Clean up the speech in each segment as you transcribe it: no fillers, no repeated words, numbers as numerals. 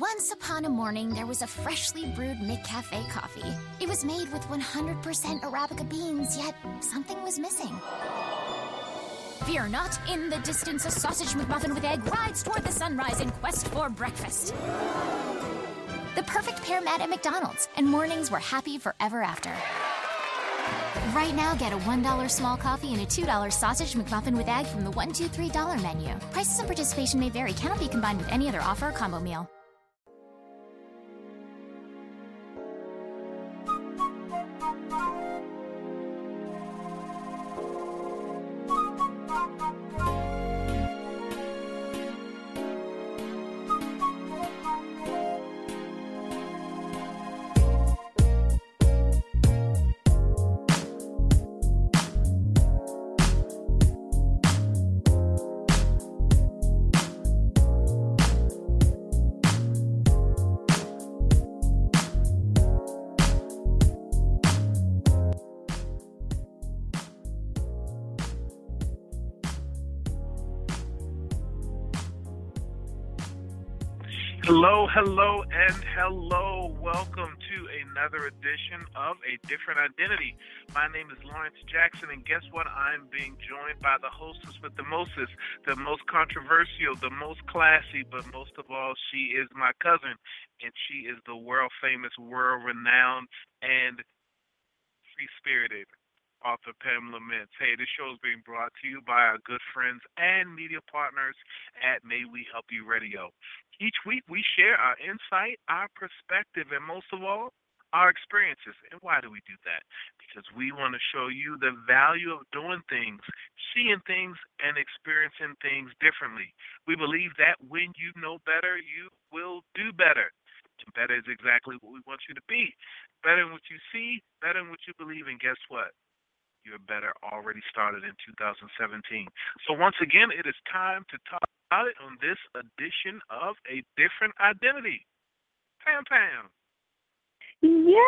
Once upon a morning, there was a freshly brewed McCafe coffee. It was made with 100% Arabica beans, yet something was missing. Fear not, in the distance, a sausage McMuffin with egg rides toward the sunrise in quest for breakfast. The perfect pair met at McDonald's, and mornings were happy forever after. Right now, get a $1 small coffee and a $2 sausage McMuffin with egg from the $1, $2, $3 menu. Prices and participation may vary. Cannot be combined with any other offer or combo meal. Hello, and hello. Welcome to another edition of A Different Identity. My name is Lawrence Jackson, and guess what? I'm being joined by the hostess with the mostest, the most controversial, the most classy, but most of all, she is my cousin, and she is the world-famous, world-renowned, and free-spirited author Pam Laments. Hey, this show is being brought to you by our good friends and media partners at May We Help You Radio. Each week, we share our insight, our perspective, and most of all, our experiences. And why do we do that? Because we want to show you the value of doing things, seeing things, and experiencing things differently. We believe that when you know better, you will do better. And better is exactly what we want you to be. Better than what you see, better than what you believe, and guess what? You're better already started in 2017. So once again, it is time to talk about it on this edition of A Different Identity. Pam. Yes.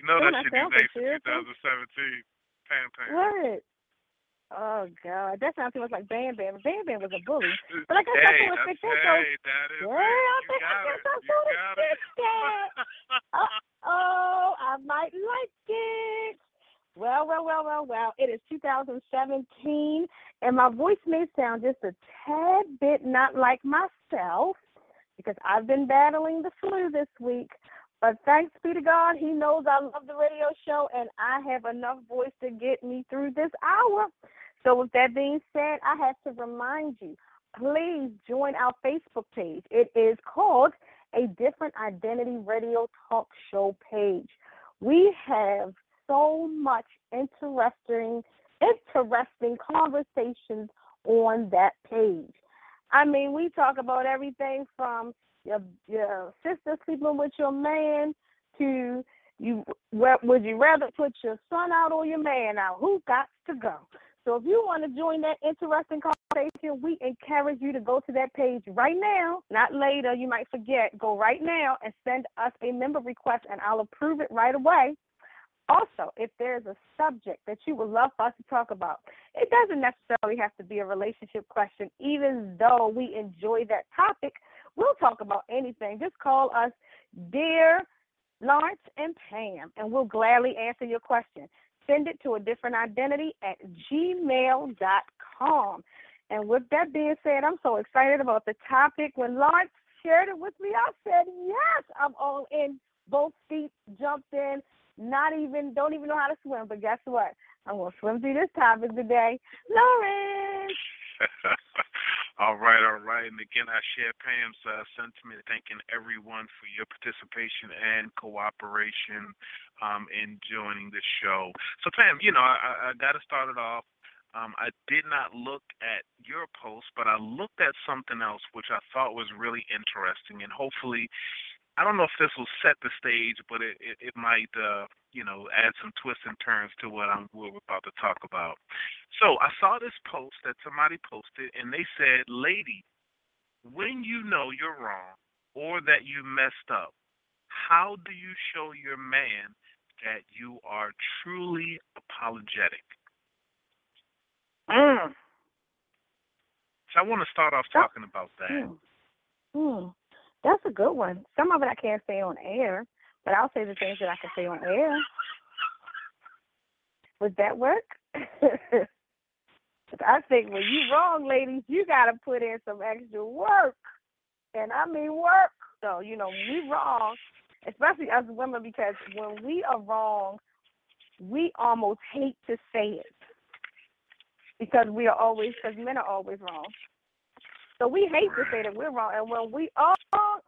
You know that should be based in 2017. Pam. What? Oh God, that sounds too much like Bam Bam. Bam Bam was a bully, but I guess I got it. Oh, I might like it. Well, it is 2017, and my voice may sound just a tad bit not like myself because I've been battling the flu this week, but thanks be to God, he knows I love the radio show, and I have enough voice to get me through this hour. So with that being said, I have to remind you, please join our Facebook page. It is called A Different Identity Radio Talk Show page. We have so much interesting conversations on that page. I mean, we talk about everything from your sister sleeping with your man to would you rather put your son out or your man out? Who got to go? So if you want to join that interesting conversation, we encourage you to go to that page right now, not later. You might forget. Go right now and send us a member request, and I'll approve it right away. Also, if there's a subject that you would love for us to talk about, it doesn't necessarily have to be a relationship question. Even though we enjoy that topic, we'll talk about anything. Just call us Dear Lawrence and Pam, and we'll gladly answer your question. Send it to adifferentidentity@gmail.com. And with that being said, I'm so excited about the topic. When Lawrence shared it with me, I said, yes, I'm all in. Both feet jumped in. Don't even know how to swim, but guess what? I'm going to swim through this topic today. Lawrence! All right. And again, I share Pam's sentiment, thanking everyone for your participation and cooperation in joining the show. So, Pam, I got to start it off. I did not look at your post, but I looked at something else, which I thought was really interesting. And hopefully, I don't know if this will set the stage, but it might, add some twists and turns to what we're about to talk about. So I saw this post that somebody posted, and they said, lady, when you know you're wrong or that you messed up, how do you show your man that you are truly apologetic? So I want to start off talking about that. That's a good one. Some of it I can't say on air, but I'll say the things that I can say on air. Would that work? I think when you wrong, ladies, you got to put in some extra work. And I mean work. So, you know, we wrong, especially us women, because when we are wrong, we almost hate to say it because we are always, because men are always wrong. So we hate to say that we're wrong. And when we are wrong,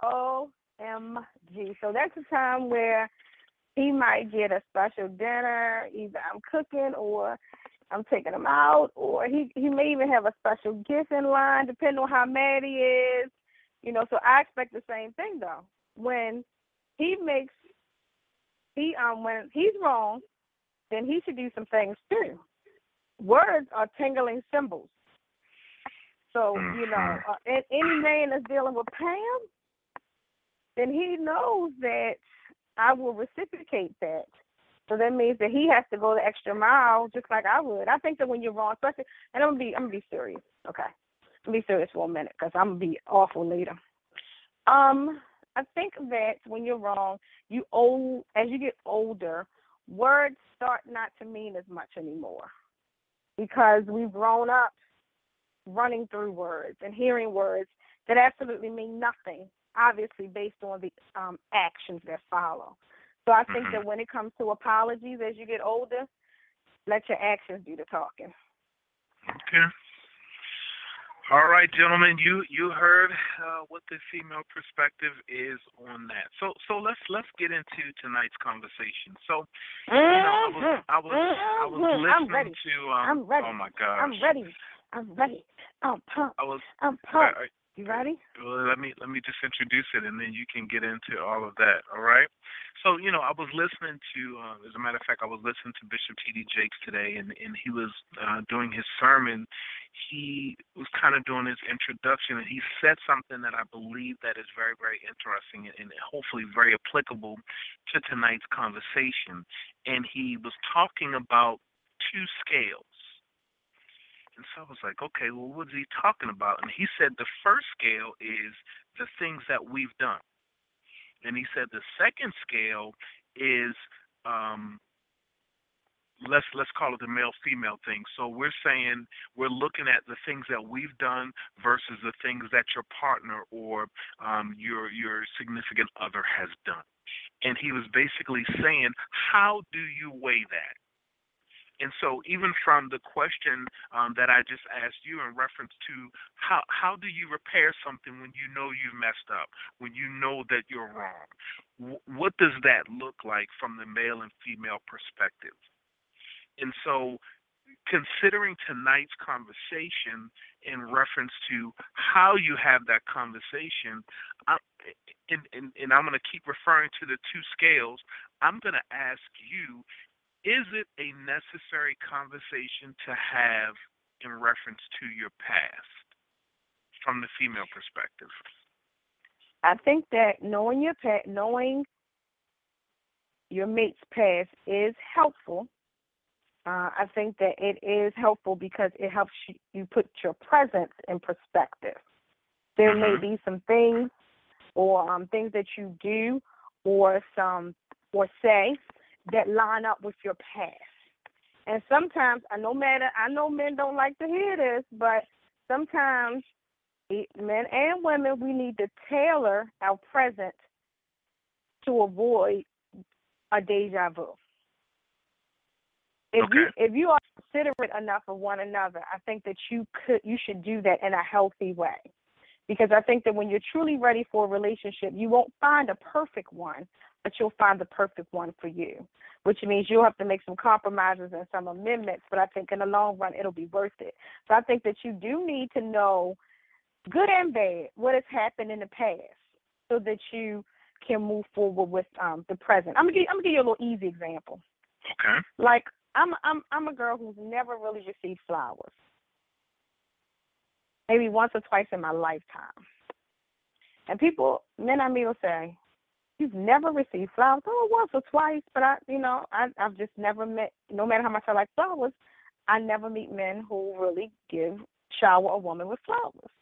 OMG. So that's a time where he might get a special dinner. Either I'm cooking or I'm taking him out, or he may even have a special gift in line, depending on how mad he is. You know, so I expect the same thing, though. When he makes, when he's wrong, then he should do some things, too. Words are tingling symbols. So, you know, any man that's dealing with Pam, then he knows that I will reciprocate that. So that means that he has to go the extra mile, just like I would. I think that when you're wrong, especially, and I'm gonna be serious, okay? I'm gonna be serious for a minute, cause I'm gonna be awful later. I think that when you're wrong, as you get older, words start not to mean as much anymore, because we've grown up running through words and hearing words that absolutely mean nothing, obviously based on the actions that follow. So I think that when it comes to apologies, as you get older, let your actions do the talking. Okay. All right, gentlemen, you heard what the female perspective is on that. So let's get into tonight's conversation. So, you know, I was listening to. I'm ready. Oh my gosh. I'm ready. I'm pumped. All right. You ready? Well, let me just introduce it, and then you can get into all of that, all right? So, you know, I was listening to, as a matter of fact, I was listening to Bishop T.D. Jakes today, and he was doing his sermon. He was kind of doing his introduction, and he said something that I believe that is very, very interesting and hopefully very applicable to tonight's conversation. And he was talking about two scales. And so I was like, okay, well, what is he talking about? And he said the first scale is the things that we've done. And he said the second scale is, let's call it the male-female thing. So we're saying we're looking at the things that we've done versus the things that your partner or your significant other has done. And he was basically saying, how do you weigh that? And so even from the question that I just asked you in reference to how do you repair something when you know you've messed up, when you know that you're wrong, what does that look like from the male and female perspective? And so considering tonight's conversation in reference to how you have that conversation, and I'm going to keep referring to the two scales, I'm going to ask you, is it a necessary conversation to have in reference to your past from the female perspective? I think that knowing your mate's past is helpful. I think that it is helpful because it helps you put your presence in perspective. There may be some things or things that you do or say that line up with your past. And sometimes, I know men don't like to hear this, but sometimes men and women, we need to tailor our present to avoid a deja vu. If you are considerate enough of one another, I think that you should do that in a healthy way. Because I think that when you're truly ready for a relationship, you won't find a perfect one, but you'll find the perfect one for you, which means you'll have to make some compromises and some amendments, but I think in the long run, it'll be worth it. So I think that you do need to know, good and bad, what has happened in the past so that you can move forward with the present. I'm gonna give you a little easy example. Okay. Like, I'm a girl who's never really received flowers. Maybe once or twice in my lifetime. And men I meet will say, you've never received flowers. Oh, once or twice, but I've just never met, no matter how much I like flowers, I never meet men who really give shower a woman with flowers.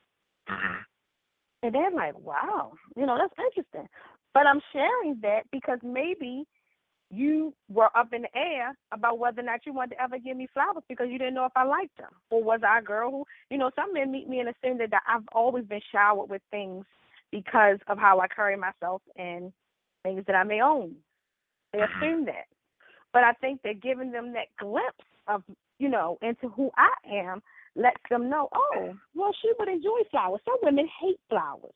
Mm-hmm. And they're like, wow, you know, that's interesting. But I'm sharing that because maybe you were up in the air about whether or not you wanted to ever give me flowers because you didn't know if I liked them. Or was I a girl who, you know, some men meet me and assume that I've always been showered with things because of how I carry myself and things that I may own. They assume that. But I think that giving them that glimpse of, you know, into who I am lets them know, oh, well, she would enjoy flowers. Some women hate flowers.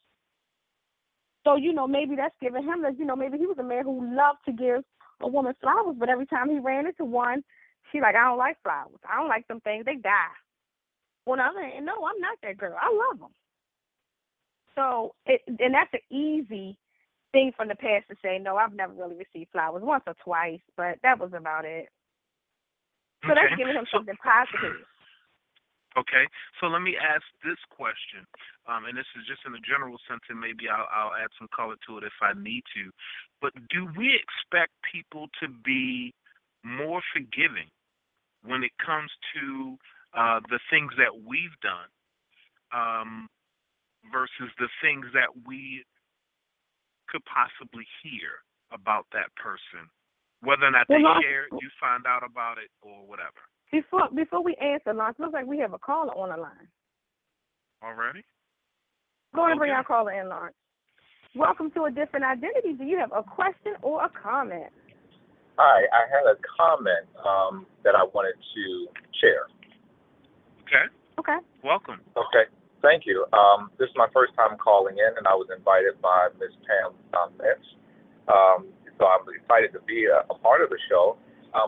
So, you know, maybe that's giving him that, you know, maybe he was a man who loved to give a woman flowers, but every time he ran into one, she like, I don't like flowers. I don't like them things. They die. Well, I'm like, no, I'm not that girl. I love them. So, and that's an easy thing from the past to say, no, I've never really received flowers, once or twice, but that was about it. So okay. That's giving him something positive. Okay, so let me ask this question, and this is just in a general sense, and maybe I'll add some color to it if I need to, but do we expect people to be more forgiving when it comes to the things that we've done versus the things that we could possibly hear about that person, whether or not they care, you find out about it, or whatever? Before we answer, Lawrence, looks like we have a caller on the line. Alrighty. Go ahead and bring our caller in, Lawrence. Welcome to A Different Identity. Do you have a question or a comment? Hi, I had a comment that I wanted to share. Okay. Okay. Welcome. Okay. Thank you. This is my first time calling in, and I was invited by Ms. Pam Laments. So I'm excited to be a part of the show.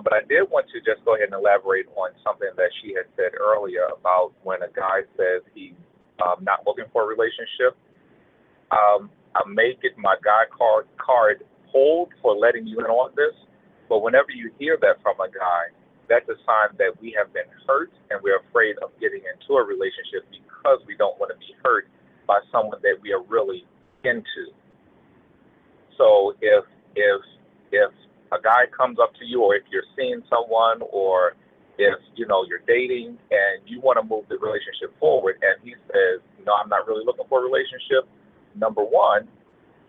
But I did want to just go ahead and elaborate on something that she had said earlier about when a guy says he's not looking for a relationship. I may get my guy card pulled for letting you in on this, but whenever you hear that from a guy, that's a sign that we have been hurt and we're afraid of getting into a relationship because we don't want to be hurt by someone that we are really into. So if a guy comes up to you, or if you're seeing someone, or if, you know, you're dating and you want to move the relationship forward, and he says, no, I'm not really looking for a relationship. Number one,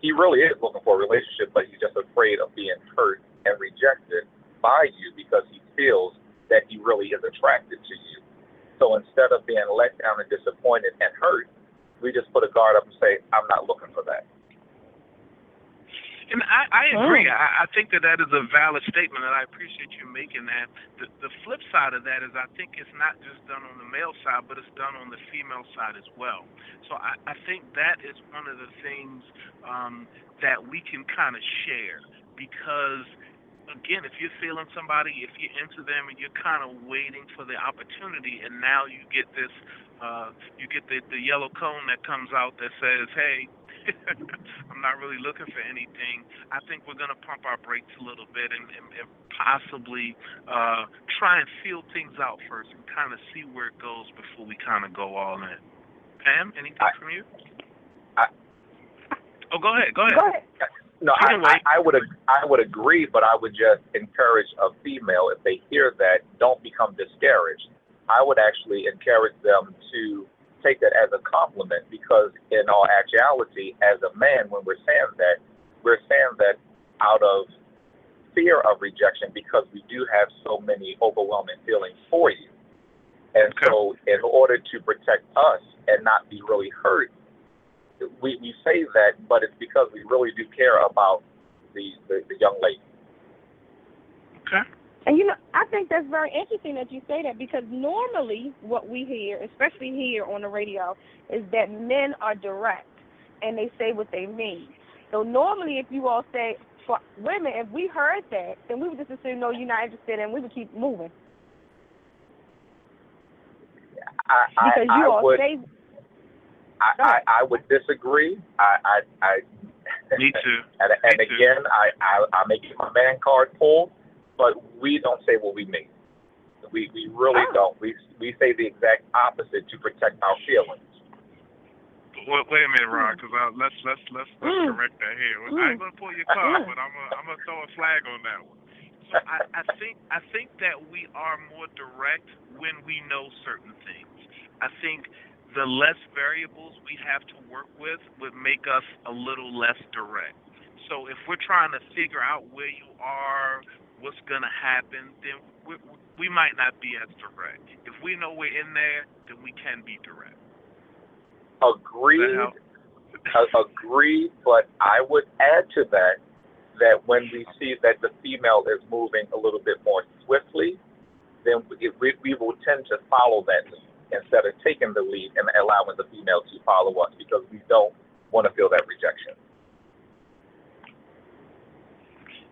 he really is looking for a relationship, but he's just afraid of being hurt and rejected by you because he feels that he really is attracted to you. So instead of being let down and disappointed and hurt, we just put a guard up and say, I'm not looking for that. And I agree. I think that is a valid statement, and I appreciate you making that. The flip side of that is I think it's not just done on the male side, but it's done on the female side as well. So I think that is one of the things that we can kind of share because, again, if you're feeling somebody, if you're into them and you're kind of waiting for the opportunity, and now you get this, you get the yellow cone that comes out that says, hey, I'm not really looking for anything. I think we're going to pump our brakes a little bit and possibly try and feel things out first and kind of see where it goes before we kind of go all in. Pam, anything from you? Go ahead. No, I would agree, but I would just encourage a female, if they hear that, don't become discouraged. I would actually encourage them to take that as a compliment, because in all actuality, as a man, when we're saying that out of fear of rejection, because we do have so many overwhelming feelings for you. And so in order to protect us and not be really hurt, we say that, but it's because we really do care about the young lady. Okay. And, you know, I think that's very interesting that you say that, because normally what we hear, especially here on the radio, is that men are direct and they say what they mean. So normally if you all say, for women, if we heard that, then we would just assume, no, you're not interested, and we would keep moving. I would disagree. Me too. And again, I may get my man card pulled. But we don't say what we mean. We really don't. We say the exact opposite to protect our feelings. Wait a minute, Ron, because let's correct that here. I ain't gonna pull your card, but I'm gonna throw a flag on that one. So I think that we are more direct when we know certain things. I think the less variables we have to work with would make us a little less direct. So if we're trying to figure out where you are, what's going to happen, then we might not be as direct. If we know we're in there, then we can be direct. Agreed. Agreed, but I would add to that when we see that the female is moving a little bit more swiftly, then we will tend to follow that lead instead of taking the lead and allowing the female to follow us, because we don't want to feel that rejection.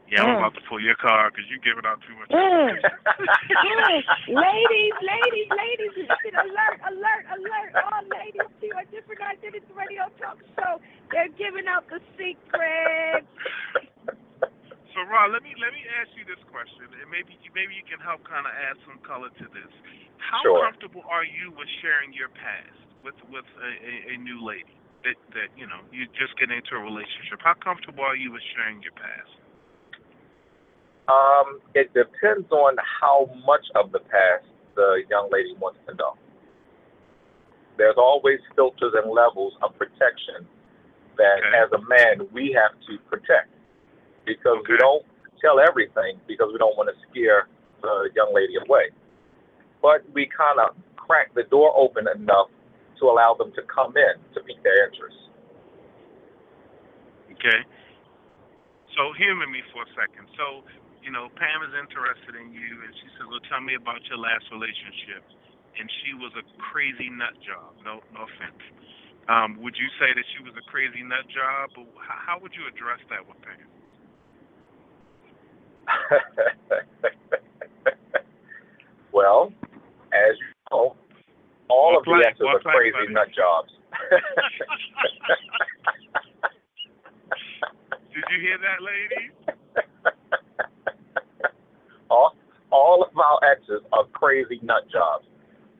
Yeah, I'm about to pull your car because you're giving out too much information. Ladies, listen, alert. All ladies to A Different Identity radio talk show. They're giving out the secrets. So, Ron, let me ask you this question, and maybe you can help kind of add some color to this. How comfortable are you with sharing your past with a new lady that you know, you just get into a relationship? How comfortable are you with sharing your past? It depends on how much of the past the young lady wants to know. There's always filters and levels of protection that, as a man, we have to protect, because we don't tell everything, because we don't want to scare the young lady away. But we kind of crack the door open enough to allow them to come in to pique their interest. Okay. So humor me for a second. So, you know, Pam is interested in you, and she says, well, tell me about your last relationship. And she was a crazy nut job. No offense. Would you say that she was a crazy nut job? Or how would you address that with Pam? Well, as you know, all of the answers are crazy nut jobs. Did you hear that, lady? All of our exes are crazy nut jobs,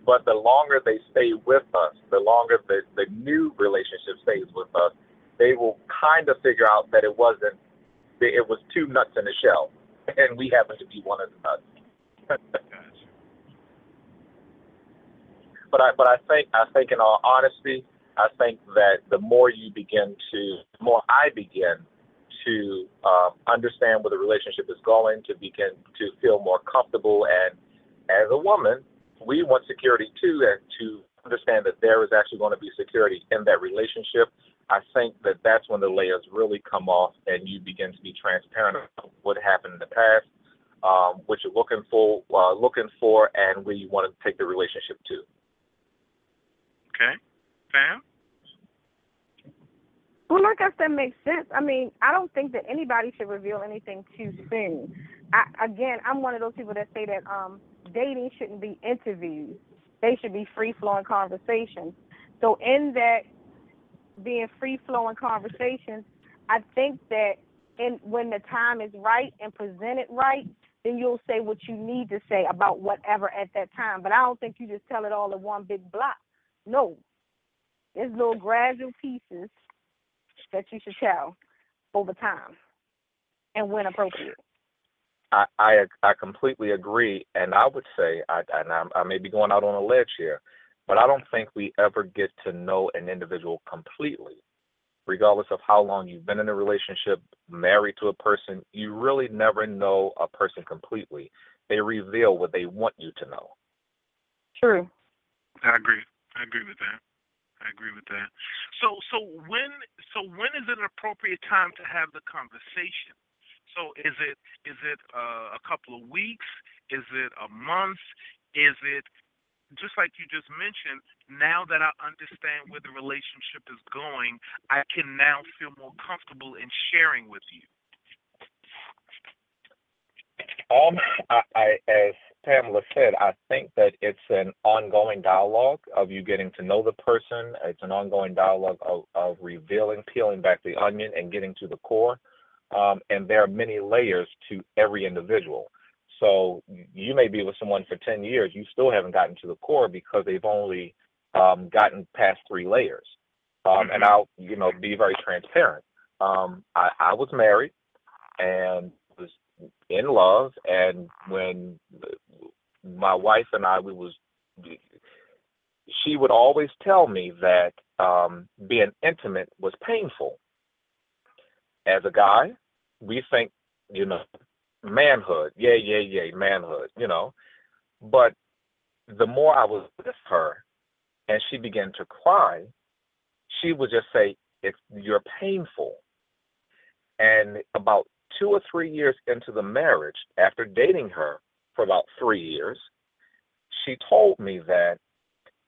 but the longer they stay with us, the longer the new relationship stays with us, they will kind of figure out that it was two nuts in a shell, and we happen to be one of the nuts. But I think in all honesty, I think that the more I begin to understand where the relationship is going, to begin to feel more comfortable. And as a woman, we want security too, and to understand that there is actually going to be security in that relationship. I think that that's when the layers really come off and you begin to be transparent about what happened in the past, what you're looking for, and where you want to take the relationship to. Okay. Pam? Well, I guess that makes sense. I mean, I don't think that anybody should reveal anything too soon. I'm one of those people that say that dating shouldn't be interviews. They should be free-flowing conversations. So in that being free-flowing conversations, I think that when the time is right and presented right, then you'll say what you need to say about whatever at that time. But I don't think you just tell it all in one big block. No. There's little gradual pieces that you should tell over time and when appropriate. I completely agree, and I would say, I may be going out on a ledge here, but I don't think we ever get to know an individual completely. Regardless of how long you've been in a relationship, married to a person, you really never know a person completely. They reveal what they want you to know. True. I agree with that. So when is it an appropriate time to have the conversation? So is it a couple of weeks? Is it a month? Is it just like you just mentioned? Now that I understand where the relationship is going, I can now feel more comfortable in sharing with you. As Pamela said, I think that it's an ongoing dialogue of you getting to know the person. It's an ongoing dialogue of revealing, peeling back the onion and getting to the core. And there are many layers to every individual. So you may be with someone for 10 years. You still haven't gotten to the core because they've only gotten past 3 layers. And I'll, be very transparent. I was married and was in love, and when my wife and I, we was she would always tell me that being intimate was painful. As a guy, we think, you know, manhood, manhood, you know. But the more I was with her and she began to cry, she would just say, you're painful. And about 2 or 3 years into the marriage, after dating her for about 3 years, she told me that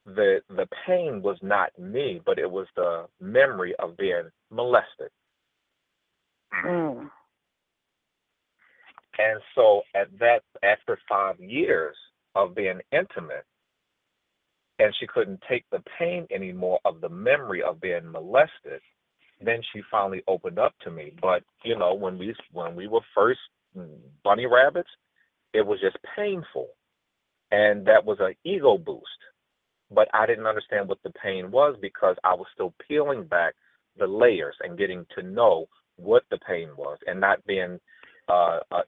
the pain was not me, but it was the memory of being molested. Mm. And so after 5 years of being intimate, and she couldn't take the pain anymore of the memory of being molested, then she finally opened up to me. But, you know, when we were first bunny rabbits, it was just painful. And that was an ego boost. But I didn't understand what the pain was because I was still peeling back the layers and getting to know what the pain was and not being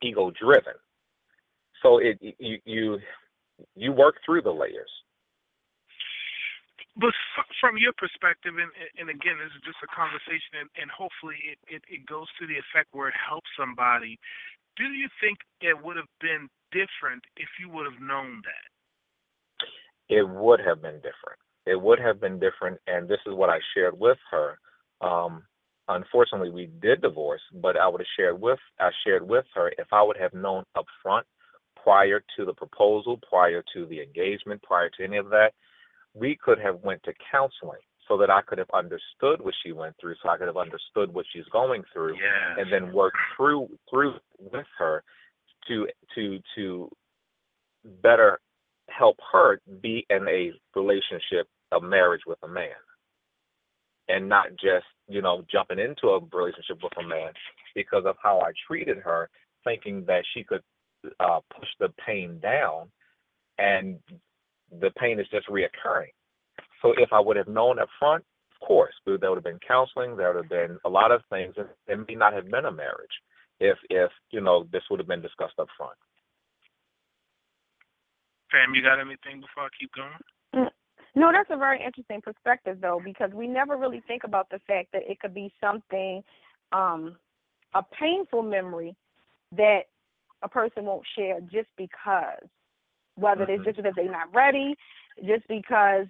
ego driven. So you work through the layers. But from your perspective, and again, this is just a conversation, and hopefully it goes to the effect where it helps somebody. Do you think it would have been different if you would have known that? It would have been different. It would have been different, and this is what I shared with her. Unfortunately, we did divorce, but I shared with her if I would have known up front, prior to the proposal, prior to the engagement, prior to any of that, we could have went to counseling so that I could have understood what she went through, so I could have understood what she's going through, yes. And then work through with her to better help her be in a relationship, a marriage with a man, and not just, you know, jumping into a relationship with a man because of how I treated her, thinking that she could push the pain down, and the pain is just reoccurring. So if I would have known up front, of course, there would have been counseling, there would have been a lot of things, and it may not have been a marriage if you know, this would have been discussed up front. Pam, you got anything before I keep going? No, that's a very interesting perspective, though, because we never really think about the fact that it could be something, a painful memory that a person won't share just because, whether it's just because they're not ready, just because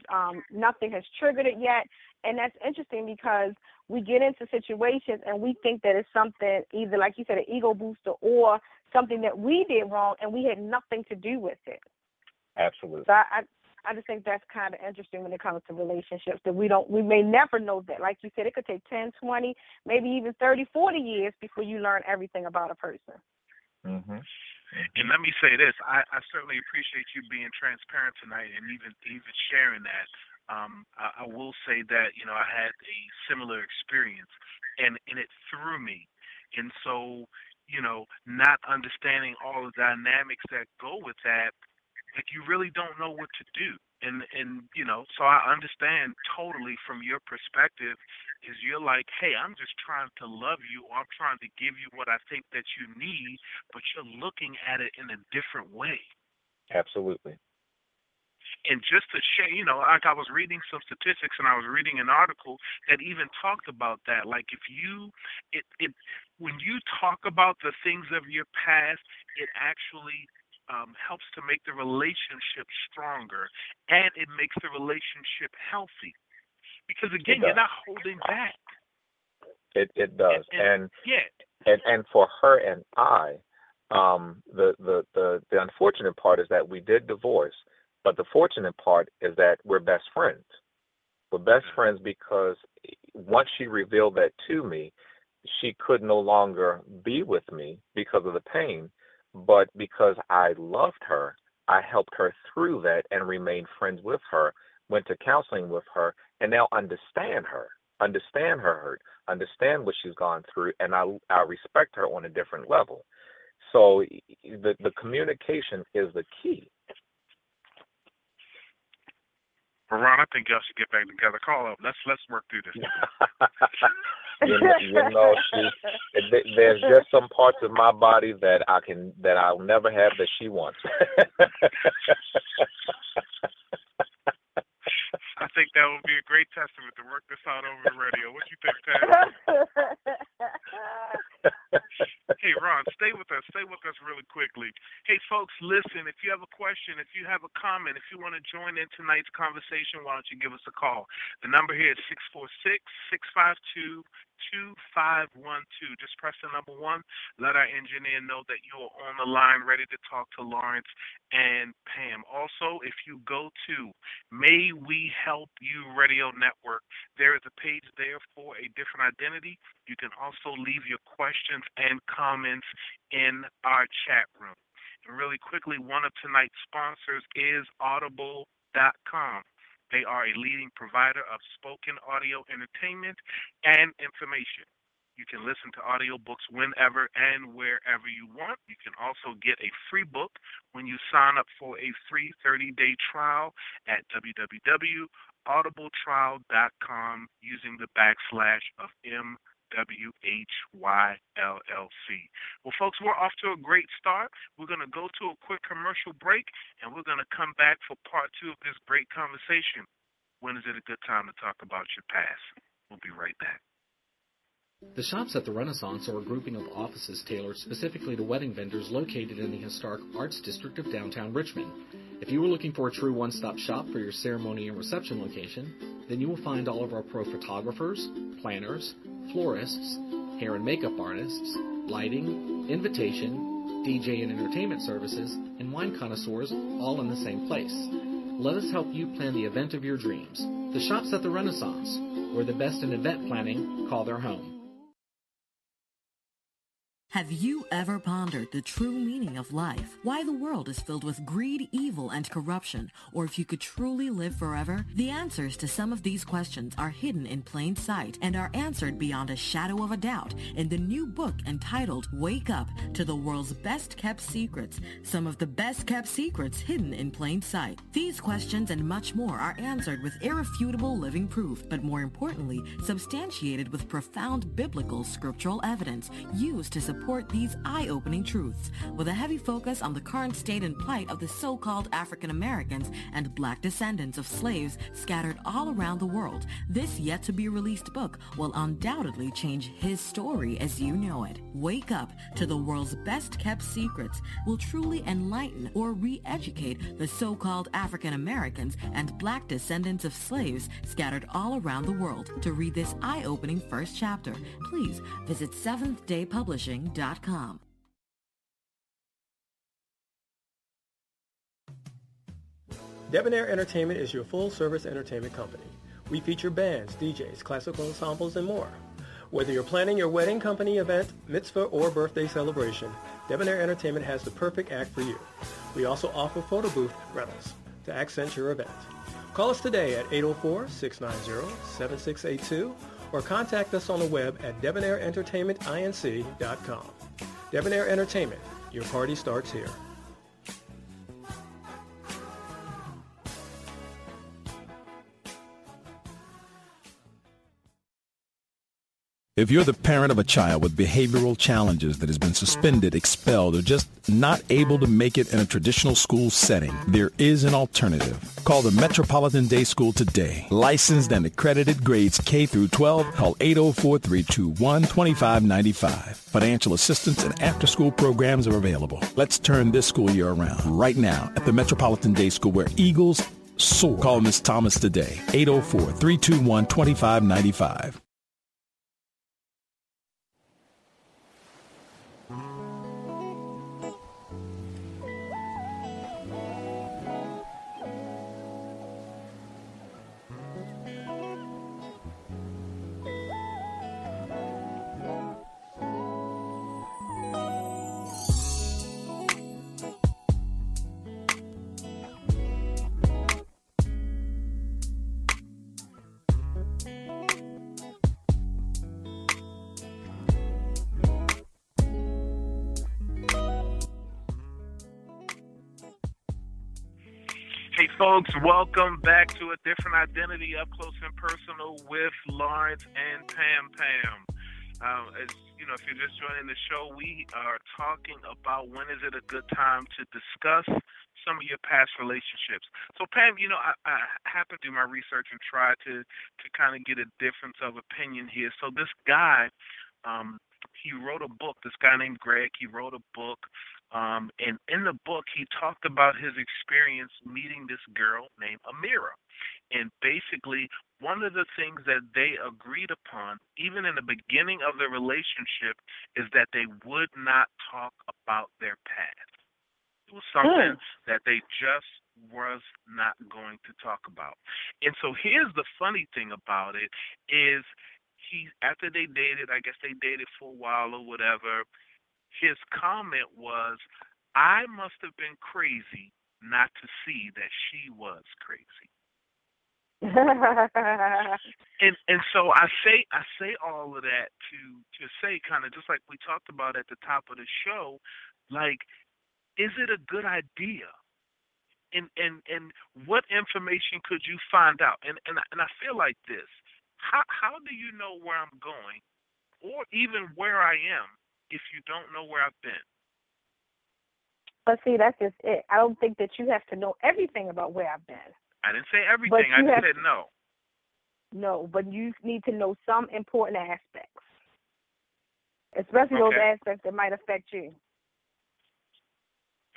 nothing has triggered it yet. And that's interesting because we get into situations and we think that it's something, either, like you said, an ego booster or something that we did wrong and we had nothing to do with it. Absolutely. So I just think that's kind of interesting when it comes to relationships, that we may never know that. Like you said, it could take 10, 20, maybe even 30, 40 years before you learn everything about a person. Mm-hmm. And let me say this, I certainly appreciate you being transparent tonight and even sharing that. I will say that, you know, I had a similar experience and it threw me. And so, you know, not understanding all the dynamics that go with that, like you really don't know what to do. And you know, so I understand totally from your perspective is you're like, hey, I'm just trying to love you, or I'm trying to give you what I think that you need, but you're looking at it in a different way. Absolutely. And just to share, you know, like I was reading some statistics and I was reading an article that even talked about that. Like if you, when you talk about the things of your past, it actually helps to make the relationship stronger, and it makes the relationship healthy. Because again, you're not holding back. It does, and for her and I, the unfortunate part is that we did divorce, but the fortunate part is that we're best friends. We're best friends because once she revealed that to me, she could no longer be with me because of the pain. But because I loved her, I helped her through that and remained friends with her, went to counseling with her, and now understand her hurt, understand what she's gone through, and I respect her on a different level. So the communication is the key. Ron, I think y'all should get back together. Call up. Let's work through this. you know, there's just some parts of my body that I'll never have that she wants. testament to work this out over the radio. What you think, Pam? Hey, Ron, stay with us. Stay with us really quickly. Hey, folks, listen, if you have a question, if you have a comment, if you want to join in tonight's conversation, why don't you give us a call? The number here is 646-652-2512. Just press the number 1. Let our engineer know that you are on the line ready to talk to Lawrence and Pam. Also, if you go to May We Help You Radio Network, there is a page there for A Different Identity. You can also leave your questions and comments in our chat room. And really quickly, one of tonight's sponsors is Audible.com. They are a leading provider of spoken audio entertainment and information. You can listen to audiobooks whenever and wherever you want. You can also get a free book when you sign up for a free 30-day trial at www.audibletrial.com using the /MWHYLLC. Well, folks, we're off to a great start. We're going to go to a quick commercial break, and we're going to come back for part 2 of this great conversation. When is it a good time to talk about your past? We'll be right back. The Shops at the Renaissance are a grouping of offices tailored specifically to wedding vendors located in the historic Arts District of downtown Richmond. If you are looking for a true one-stop shop for your ceremony and reception location, then you will find all of our pro photographers, planners, florists, hair and makeup artists, lighting, invitation, DJ and entertainment services, and wine connoisseurs all in the same place. Let us help you plan the event of your dreams. The Shops at the Renaissance, where the best in event planning call their home. Have you ever pondered the true meaning of life? Why the world is filled with greed, evil, and corruption? Or if you could truly live forever? The answers to some of these questions are hidden in plain sight and are answered beyond a shadow of a doubt in the new book entitled Wake Up to the World's Best Kept Secrets. Some of the best kept secrets hidden in plain sight. These questions and much more are answered with irrefutable living proof, but more importantly, substantiated with profound biblical scriptural evidence used to support these eye-opening truths, with a heavy focus on the current state and plight of the so-called African Americans and black descendants of slaves scattered all around the world. This yet-to-be-released book will undoubtedly change his story as you know it. Wake Up to the World's Best Kept Secrets will truly enlighten or re-educate the so-called African Americans and black descendants of slaves scattered all around the world. To read this eye-opening first chapter, please visit Seventh Day Publishing.com. Debonair Entertainment is your full-service entertainment company. We feature bands, DJs, classical ensembles, and more. Whether you're planning your wedding, company event, mitzvah, or birthday celebration, Debonair Entertainment has the perfect act for you. We also offer photo booth rentals to accent your event. Call us today at 804-690-7682 or contact us on the web at debonairentertainmentinc.com. Debonair Entertainment, your party starts here. If you're the parent of a child with behavioral challenges that has been suspended, expelled, or just not able to make it in a traditional school setting, there is an alternative. Call the Metropolitan Day School today. Licensed and accredited grades K through 12. Call 804-321-2595. Financial assistance and after-school programs are available. Let's turn this school year around right now at the Metropolitan Day School, where eagles soar. Call Ms. Thomas today. 804-321-2595. Hey, folks, welcome back to A Different Identity, Up Close and Personal with Lawrence and Pam. As you know, if you're just joining the show, we are talking about when is it a good time to discuss some of your past relationships. So, Pam, you know, I happened to do my research and try to kind of get a difference of opinion here. So this guy, he wrote a book, this guy named Greg, he wrote a book. And in the book, he talked about his experience meeting this girl named Amira. And basically, one of the things that they agreed upon, even in the beginning of the relationship, is that they would not talk about their past. It was something that they just was not going to talk about. And so here's the funny thing about it is he, after they dated, I guess they dated for a while or whatever, his comment was, I must have been crazy not to see that she was crazy. and so I say all of that to say, kind of just like we talked about at the top of the show, like, is it a good idea? And what information could you find out? And I feel like this. How do you know where I'm going, or even where I am, if you don't know where I've been? But see, that's just it. I don't think that you have to know everything about where I've been. I didn't say everything. I said no. No, but you need to know some important aspects, especially those aspects that might affect you.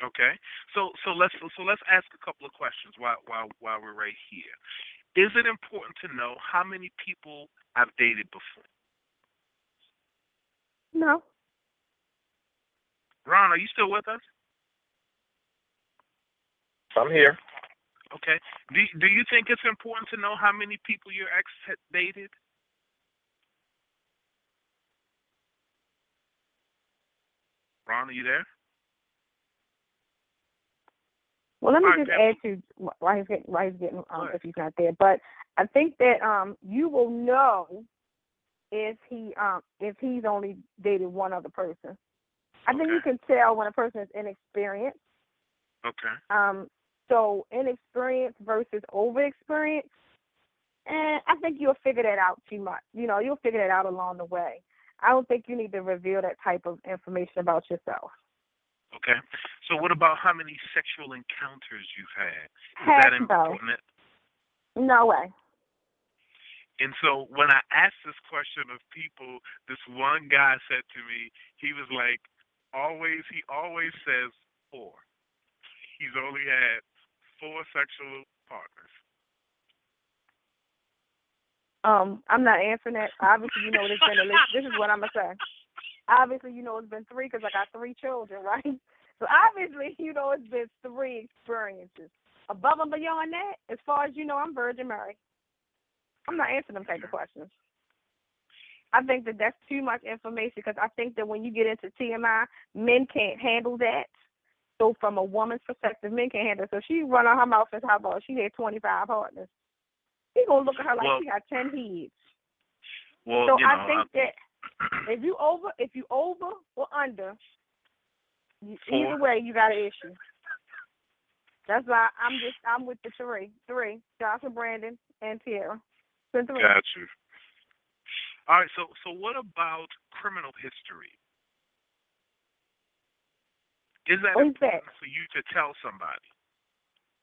Okay. So let's ask a couple of questions while we're right here. Is it important to know how many people I've dated before? No. Ron, are you still with us? I'm here. Okay. Do you think it's important to know how many people your ex had dated? Ron, are you there? Well, let me add to why he's getting if he's not there. But I think that you will know if he's only dated one other person. I think you can tell when a person is inexperienced. Okay. So inexperience versus overexperience, and I think you'll figure that out too much. You know, you'll figure that out along the way. I don't think you need to reveal that type of information about yourself. Okay. So what about how many sexual encounters you've had? Is that important? No way. And so when I asked this question of people, this one guy said to me, he was like, he always says 4. He's only had 4 sexual partners. I'm not answering that. Obviously, you know, this is what I'm going to say. Obviously, you know, it's been 3 because I got 3 children, right? So obviously, you know, it's been 3 experiences. Above and beyond that, as far as you know, I'm Virgin Mary. I'm not answering them type of questions. I think that that's too much information because I think that when you get into TMI, men can't handle that. So from a woman's perspective, men can't handle it. So she run on her mouth and how about she had 25 partners. He's going to look at her like she got 10 heads. Well, so I think that if you over or under, either way you got an issue. That's why I'm with the 3, Joshua, Brandon, and Tiara. Got you. All right. So what about criminal history? Is that important for you to tell somebody?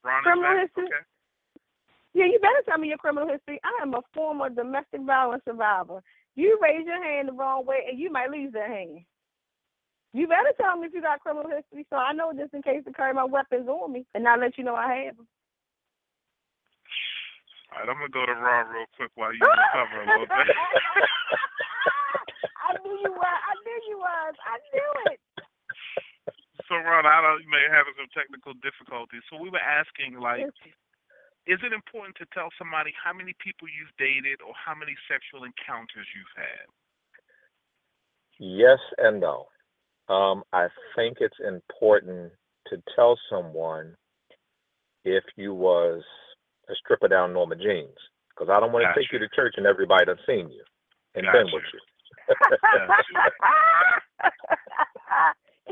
Ron, criminal history? Okay. Yeah, you better tell me your criminal history. I am a former domestic violence survivor. You raise your hand the wrong way, and you might lose that hand. You better tell me if you got criminal history, so I know just in case to carry my weapons on me and not let you know I have them. All right, I'm going to go to Ron real quick while you recover a little bit. I knew you was. I knew it. So, Ron, you may have some technical difficulties. So we were asking, like, is it important to tell somebody how many people you've dated or how many sexual encounters you've had? Yes and no. I think it's important to tell someone if you was a stripper down Norma Jeans, because I don't want to take you to church and everybody done seen you and been with you.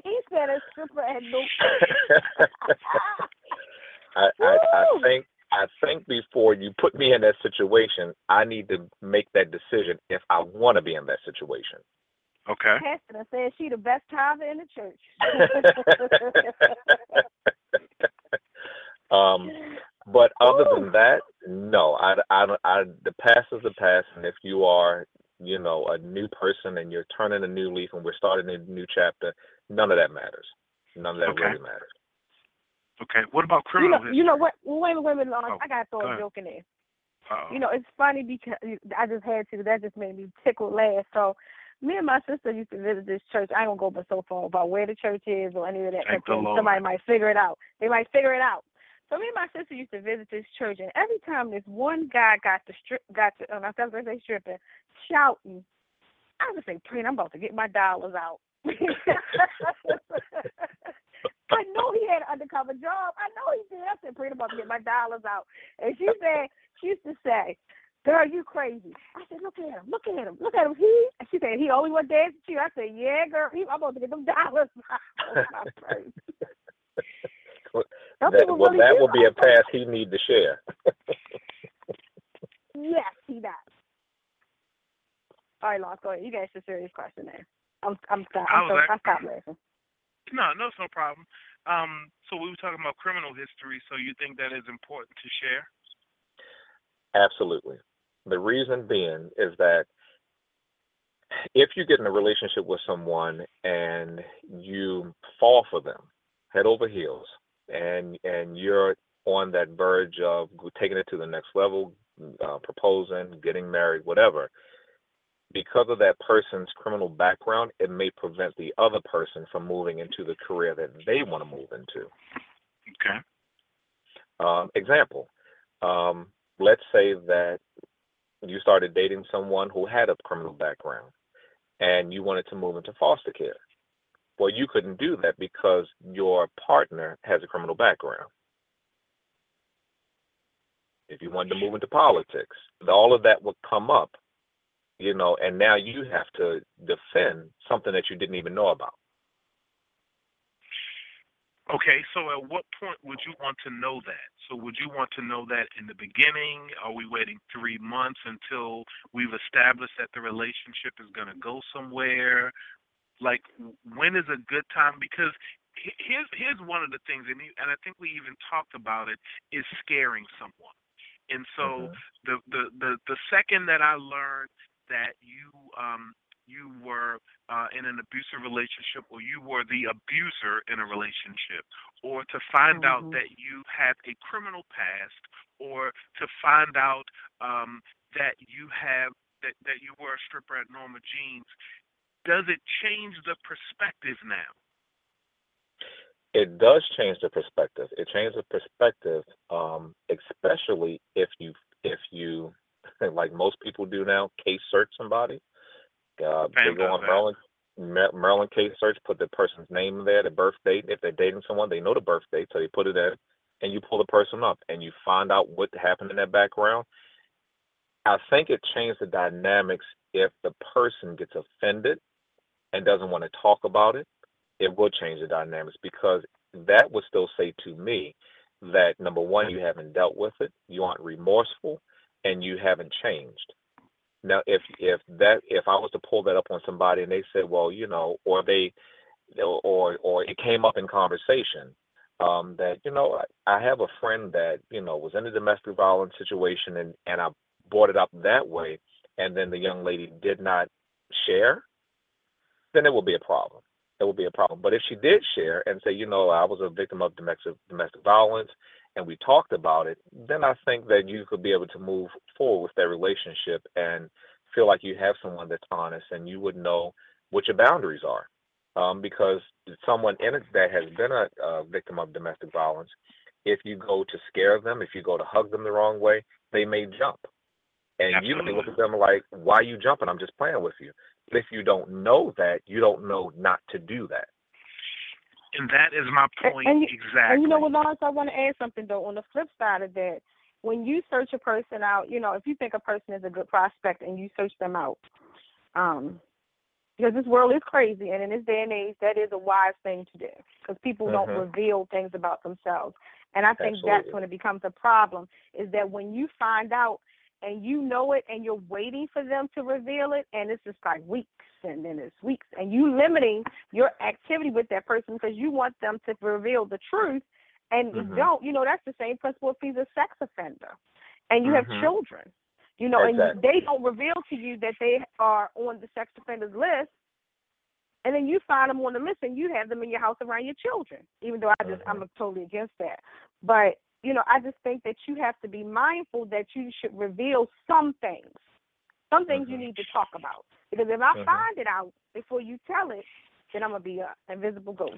He said a stripper had no. I think before you put me in that situation, I need to make that decision if I want to be in that situation. Okay. Pastor and said she the best tither in the church. But other than that, no. I the past is the past, and if you are, you know, a new person and you're turning a new leaf and we're starting a new chapter, none of that matters. None of that really matters. Okay. What about criminal history? You know what? Wait a minute, Lawrence. I gotta throw a joke in there. You know, it's funny because I just had to. That just made me tickled laugh. So, me and my sister used to visit this church. I don't go but so far about where the church is or any of that. Somebody might figure it out. They might figure it out. So me and my sister used to visit this church, and every time this one guy got to on our birthday stripping, shouting, I would say, "Preen, I'm about to get my dollars out." I know he had an undercover job. I know he did. I said, "Preen, I'm about to get my dollars out," and she said, she used to say, "Girl, you crazy." I said, look at him. She said, he always was dancing to you. I said, yeah, girl, I'm about to get them dollars. That will be a pass he need to share. Yes, he does. All right, Lawrence, go ahead. You guys a serious question there. I'm sorry. I stopped laughing. No, it's no problem. So we were talking about criminal history, so you think that is important to share? Absolutely. The reason being is that if you get in a relationship with someone and you fall for them head over heels, and you're on that verge of taking it to the next level, proposing, getting married, whatever, because of that person's criminal background, it may prevent the other person from moving into the career that they want to move into. Okay. Example. Let's say that you started dating someone who had a criminal background and you wanted to move into foster care. Well, you couldn't do that because your partner has a criminal background. If you wanted to move into politics, all of that would come up, you know, and now you have to defend something that you didn't even know about. Okay, so at what point would you want to know that? So would you want to know that in the beginning? Are we waiting 3 months until we've established that the relationship is going to go somewhere? Like, when is a good time? Because here's one of the things, and I think we even talked about it, is scaring someone. And so the second that I learned that you were in an abusive relationship, or you were the abuser in a relationship, or to find out that you have a criminal past, or to find out that you have that you were a stripper at Norma Jeans, does it change the perspective now? It does change the perspective. It changes the perspective, especially if you like most people do now, case search somebody. They go on Maryland Case Search, put the person's name in there, the birth date. If they're dating someone, they know the birth date, so they put it in, and you pull the person up, and you find out what happened in that background. I think it changed the dynamics if the person gets offended and doesn't want to talk about it. It will change the dynamics because that would still say to me that, number one, you haven't dealt with it, you aren't remorseful, and you haven't changed. Now, if I was to pull that up on somebody and they said, well, you know, or it came up in conversation that, you know, I have a friend that, you know, was in a domestic violence situation and I brought it up that way, and then the young lady did not share, then it will be a problem. It will be a problem. But if she did share and say, you know, I was a victim of domestic violence and we talked about it, then I think that you could be able to move forward with that relationship and feel like you have someone that's honest and you would know what your boundaries are. Because someone in it that has been a victim of domestic violence, if you go to scare them, if you go to hug them the wrong way, they may jump. And Absolutely. You may look at them like, why are you jumping? I'm just playing with you. But if you don't know that, you don't know not to do that. And that is my point, exactly. And you know what, Lawrence, I want to add something, though. On the flip side of that, when you search a person out, you know, if you think a person is a good prospect and you search them out, because this world is crazy, and in this day and age, that is a wise thing to do because people don't reveal things about themselves. And I think Absolutely. That's when it becomes a problem, is that when you find out and you know it, and you're waiting for them to reveal it, and it's just like weeks, and then it's weeks, and you limiting your activity with that person because you want them to reveal the truth, and you don't, you know, that's the same principle if he's a sex offender, and you have children, you know, and they don't reveal to you that they are on the sex offenders list, and then you find them on the list, and you have them in your house around your children, even though I just, I'm totally against that, but you know, I just think that you have to be mindful that you should reveal some things. Some things you need to talk about. Because if I find it out before you tell it, then I'm going to be an invisible ghost.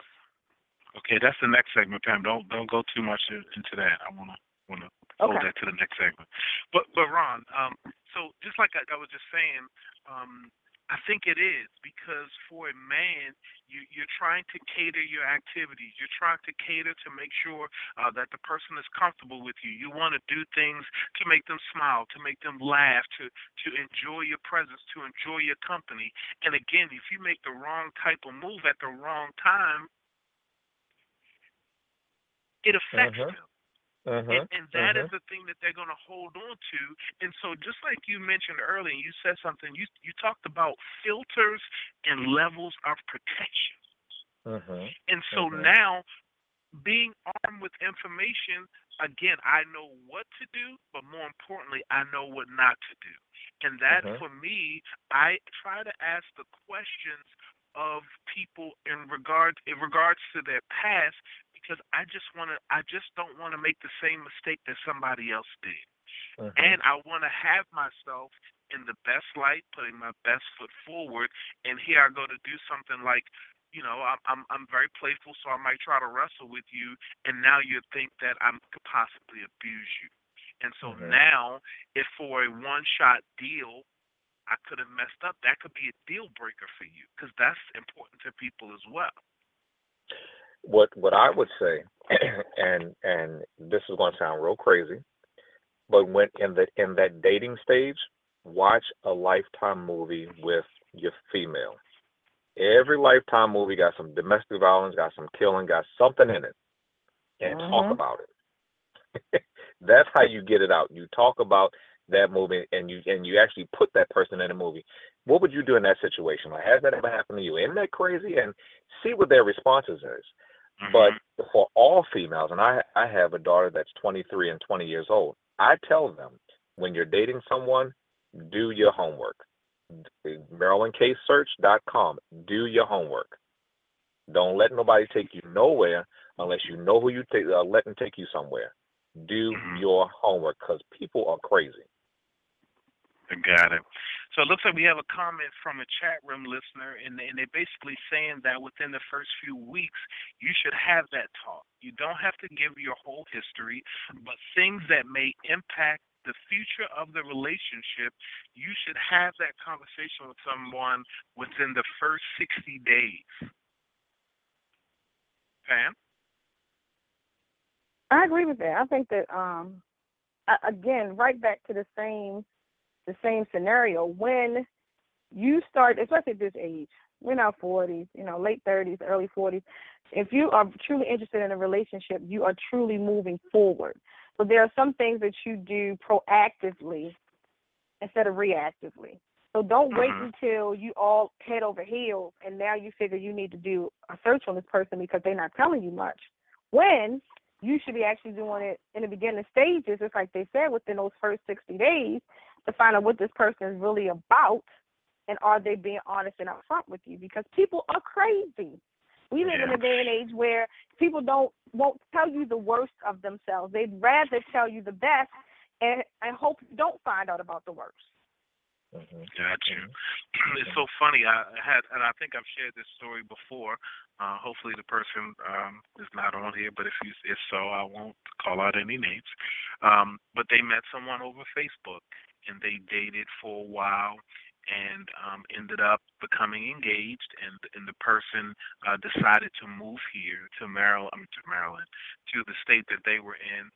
Okay, that's the next segment, Pam. Don't go too much into that. I want to hold that to the next segment. But Ron, so just like I was just saying, I think it is because for a man, you're trying to cater your activities. You're trying to cater to make sure that the person is comfortable with you. You want to do things to make them smile, to make them laugh, to enjoy your presence, to enjoy your company. And again, if you make the wrong type of move at the wrong time, it affects them. And that is the thing that they're going to hold on to. And so just like you mentioned earlier, and you said something, you talked about filters and levels of protection. And so now being armed with information, again, I know what to do, but more importantly, I know what not to do. And that for me, I try to ask the questions of people in regards to their past, because I just don't want to make the same mistake that somebody else did. And I want to have myself in the best light, putting my best foot forward. And here I go to do something like, you know, I'm very playful, so I might try to wrestle with you, and now you think that I could possibly abuse you. And so now, if for a one-shot deal, I could have messed up, that could be a deal breaker for you, because that's important to people as well. What I would say, and this is going to sound real crazy, but when in that dating stage, watch a Lifetime movie with your female. Every Lifetime movie got some domestic violence, got some killing, got something in it, and talk about it. That's how you get it out. You talk about that movie, and you actually put that person in the movie. What would you do in that situation? Like, has that ever happened to you? Isn't that crazy? And see what their responses is. But for all females, and I have a daughter that's 23 and 20 years old, I tell them, when you're dating someone, do your homework. MarylandCaseSearch.com, do your homework. Don't let nobody take you nowhere unless you know who you take, let them take you somewhere. Do your homework, because people are crazy. I got it. So it looks like we have a comment from a chat room listener, and they're basically saying that within the first few weeks, you should have that talk. You don't have to give your whole history, but things that may impact the future of the relationship, you should have that conversation with someone within the first 60 days. Pam? I agree with that. I think that, again, right back to the same scenario, when you start, especially at this age, we're in our 40s, you know, late 30s, early 40s, if you are truly interested in a relationship, you are truly moving forward. So there are some things that you do proactively instead of reactively. So don't wait until you all head over heels and now you figure you need to do a search on this person because they're not telling you much. When you should be actually doing it in the beginning stages, just like they said, within those first 60 days, to find out what this person is really about, and are they being honest and upfront with you? Because people are crazy. We live in a day and age where people won't tell you the worst of themselves. They'd rather tell you the best and hope you don't find out about the worst. Got you. It's so funny. I think I've shared this story before. Hopefully the person is not on here, but if so, I won't call out any names. But they met someone over Facebook, and they dated for a while and ended up becoming engaged, and the person decided to move here to Maryland, to the state that they were in,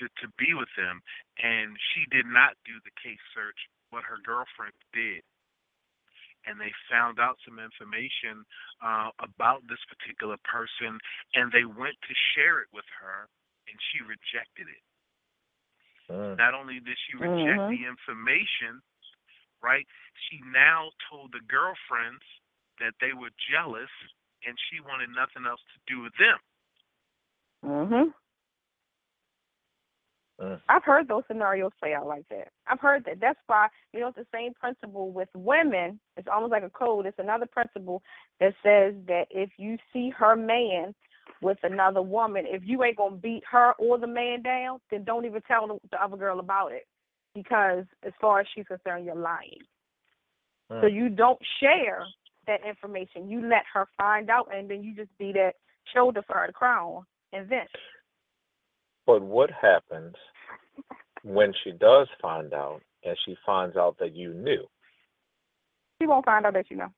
to be with them. And she did not do the case search, but her girlfriend did. And they found out some information about this particular person, and they went to share it with her, and she rejected it. Not only did she reject the information, right, she now told the girlfriends that they were jealous and she wanted nothing else to do with them. I've heard those scenarios play out like that. I've heard that. That's why, you know, it's the same principle with women. It's almost like a code. It's another principle that says that if you see her man with another woman, if you ain't going to beat her or the man down, then don't even tell the other girl about it, because as far as she's concerned, you're lying. So you don't share that information. You let her find out, and then you just be that shoulder for her to cry on and vent. But what happens when she does find out, and she finds out that you knew? She won't find out that you know.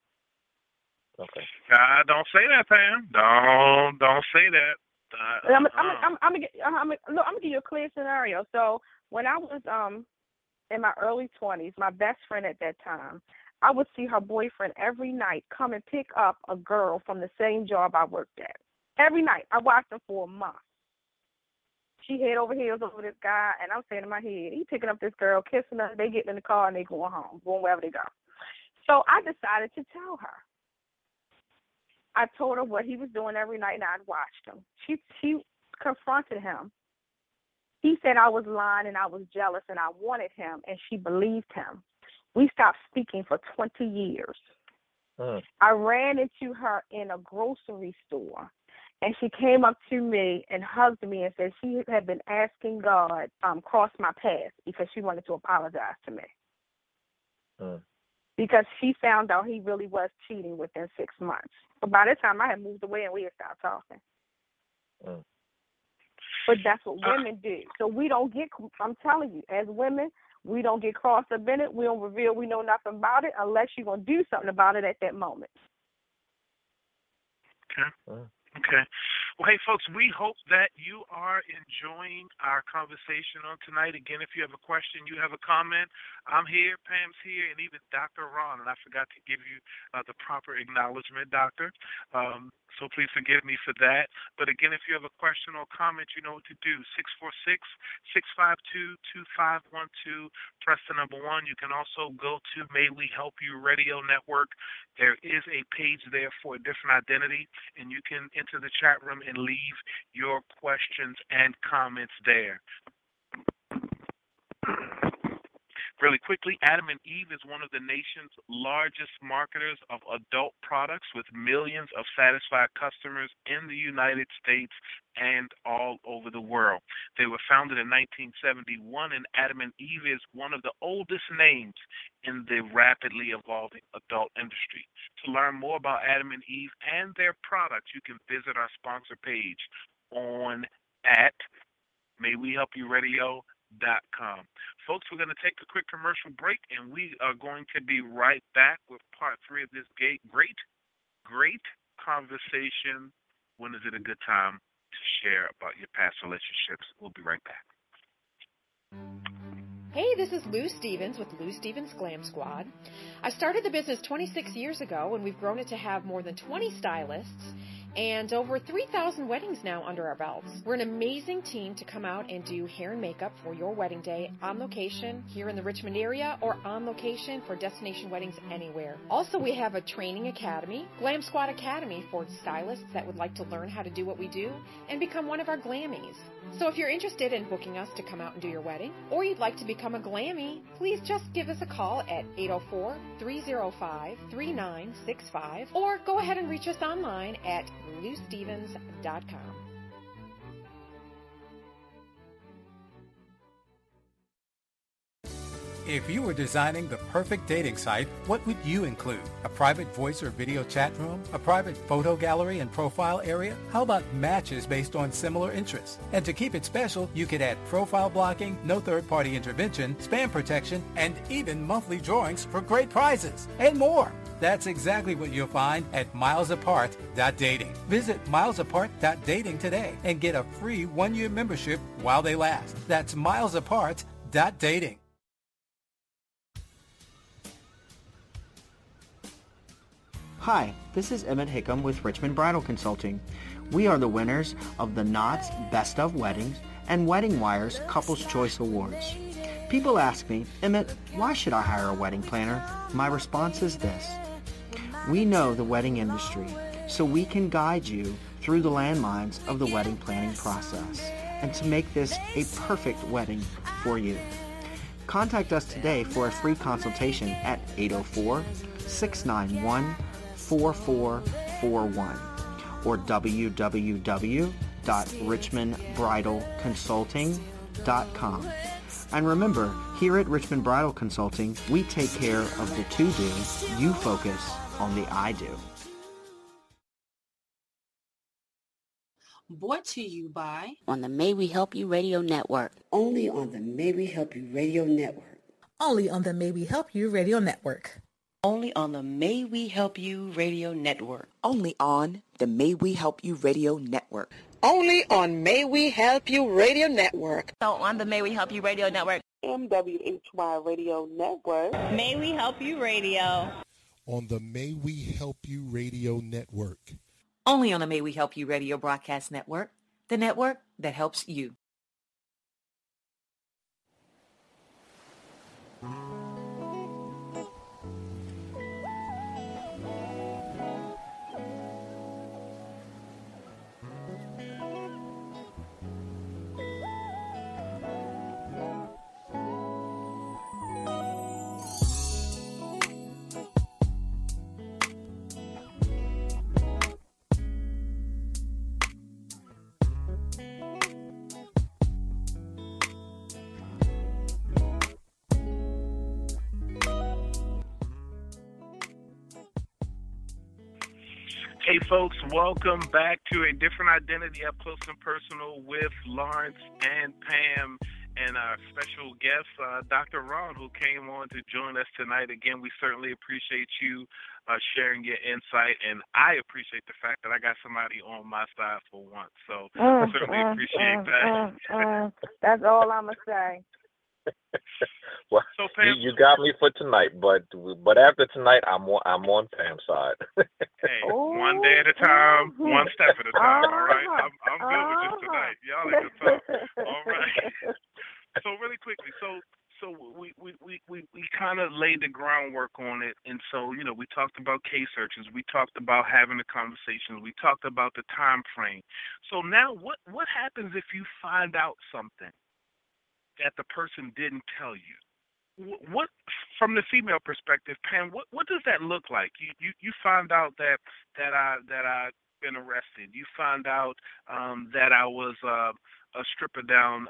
Okay. Don't say that, Pam. Don't say that. I'm gonna give you a clear scenario. So when I was in my early 20s, my best friend at that time, I would see her boyfriend every night come and pick up a girl from the same job I worked at. Every night. I watched him for a month. She head over heels over this guy, and I'm saying in my head, he picking up this girl, kissing her, they getting in the car, and they going home, going wherever they go. So I decided to tell her. I told her what he was doing every night, and I'd watched him. She confronted him. He said I was lying, and I was jealous, and I wanted him, and she believed him. We stopped speaking for 20 years. I ran into her in a grocery store. And she came up to me and hugged me and said she had been asking God cross my path because she wanted to apologize to me. Because she found out he really was cheating within 6 months. But by the time I had moved away and we had stopped talking. But that's what women do. So we don't get, I'm telling you, as women, we don't get crossed up in it. We don't reveal we know nothing about it unless you're going to do something about it at that moment. Okay. Okay. Well, hey, folks, we hope that you are enjoying our conversation on tonight. Again, if you have a question, you have a comment, I'm here, Pam's here, and even Dr. Ron. And I forgot to give you the proper acknowledgement, Doctor. So please forgive me for that. But again, if you have a question or comment, you know what to do. 646-652-2512. Press the number 1. You can also go to May We Help You Radio Network. There is a page there for A Different Identity, and you can enter to the chat room and leave your questions and comments there. Really quickly, Adam and Eve is one of the nation's largest marketers of adult products with millions of satisfied customers in the United States and all over the world. They were founded in 1971, and Adam and Eve is one of the oldest names in the rapidly evolving adult industry. To learn more about Adam and Eve and their products, you can visit our sponsor page on at MayWeHelpYouRadio.com. Folks, we're going to take a quick commercial break, and we are going to be right back with part 3 of this great conversation. When is it a good time to share about your past relationships? We'll be right back. Hey, this is Lou Stevens with Lou Stevens Glam Squad. I started the business 26 years ago, and we've grown it to have more than 20 stylists and over 3,000 weddings now under our belts. We're an amazing team to come out and do hair and makeup for your wedding day on location here in the Richmond area or on location for destination weddings anywhere. Also, we have a training academy, Glam Squad Academy, for stylists that would like to learn how to do what we do and become one of our glammies. So if you're interested in booking us to come out and do your wedding, or you'd like to become a glammie, please just give us a call at 804-305-3965 or go ahead and reach us online at LouStevens.com. If you were designing the perfect dating site, what would you include? A private voice or video chat room? A private photo gallery and profile area? How about matches based on similar interests? And to keep it special, you could add profile blocking, no third-party intervention, spam protection, and even monthly drawings for great prizes and more. That's exactly what you'll find at milesapart.dating. Visit milesapart.dating today and get a free 1-year membership while they last. That's milesapart.dating. Hi, this is Emmett Hickam with Richmond Bridal Consulting. We are the winners of The Knot's Best of Weddings and Wedding Wire's Couples' Choice Awards. People ask me, Emmett, why should I hire a wedding planner? My response is this. We know the wedding industry, so we can guide you through the landmines of the wedding planning process and to make this a perfect wedding for you. Contact us today for a free consultation at 804-691-4441 or www.richmondbridalconsulting.com. And remember, here at Richmond Bridal Consulting, we take care of the to-do, you focus on the I-do. Brought to you by... on the May We Help You Radio Network. Only on the May We Help You Radio Network. Only on the May We Help You Radio Network. Only on the May We Help You Radio Network. Only on the May We Help You Radio Network. Only on May We Help You Radio Network. So on the May We Help You Radio Network. MWHY Radio Network. May We Help You Radio. On the May We Help You Radio Network. Only on the May We Help You Radio Broadcast Network, the network that helps you. Hey folks, welcome back to A Different Identity, Up Close and Personal with Lawrence and Pam and our special guest, Dr. Ron, who came on to join us tonight. Again, we certainly appreciate you sharing your insight, and I appreciate the fact that I got somebody on my side for once. So I certainly appreciate that. That's all I'm going to say. Well, so Pam, you got me for tonight, but after tonight, I'm on Pam's side. Hey, one day at a time, one step at a time. All right, I'm good with this tonight. Y'all at the top. All right. So really quickly, so we kind of laid the groundwork on it, and so we talked about case searches, we talked about having the conversations, we talked about the time frame. So now, what happens if you find out something that the person didn't tell you? What, from the female perspective, Pam, what does that look like? You find out that I've been arrested. You find out that I was a stripper down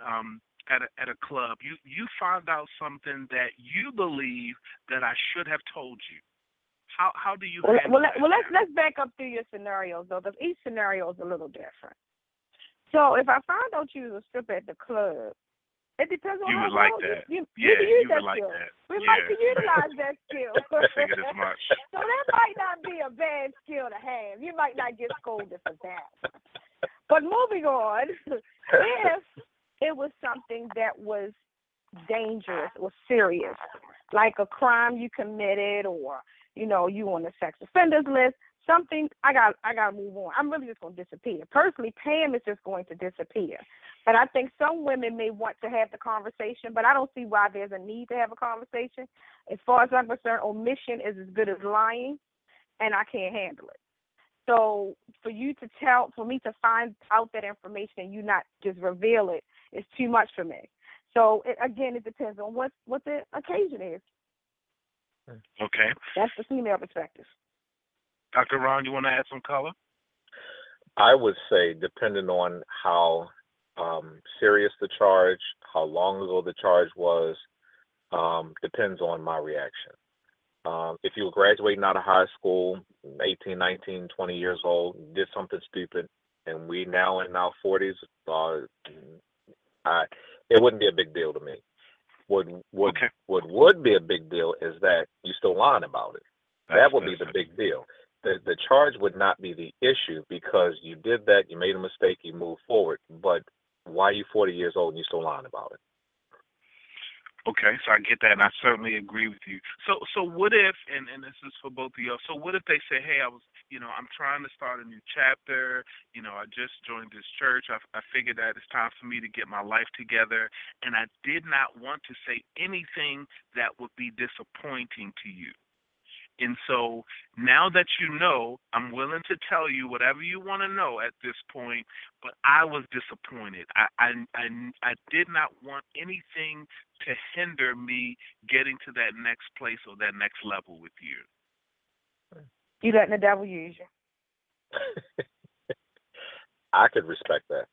at a club. You find out something that you believe that I should have told you. How do you handle that? Well, let's back up through your scenarios, though, because each scenario is a little different. So if I found out you was a stripper at the club, it depends on how long you would like that. We might like to utilize that skill. So that might not be a bad skill to have. You might not get scolded for that. But moving on, if it was something that was dangerous or serious, like a crime you committed, or you on the sex offenders list, something, I gotta move on. I'm really just gonna disappear. Personally, Pam is just going to disappear. But I think some women may want to have the conversation, but I don't see why there's a need to have a conversation. As far as I'm concerned, omission is as good as lying, and I can't handle it. So for me to find out that information and you not just reveal it is too much for me. So it depends on what the occasion is. Okay. That's the female perspective. Dr. Ron, you want to add some color? I would say, depending on how serious the charge, how long ago the charge was, depends on my reaction. If you were graduating out of high school, 18, 19, 20 years old, did something stupid, and we now in our 40s, it wouldn't be a big deal to me. What would be a big deal is that you still lying about it. That would be the big deal. The charge would not be the issue because you did that, you made a mistake, you moved forward. But why are you 40 years old and you're still lying about it? Okay, so I get that, and I certainly agree with you. So what if, and this is for both of y'all, so what if they say, hey, I'm trying to start a new chapter, I just joined this church, I figured that it's time for me to get my life together, and I did not want to say anything that would be disappointing to you. And so now that you know, I'm willing to tell you whatever you want to know at this point, but I was disappointed. I did not want anything to hinder me getting to that next place or that next level with you. You letting the devil use you. I could respect that.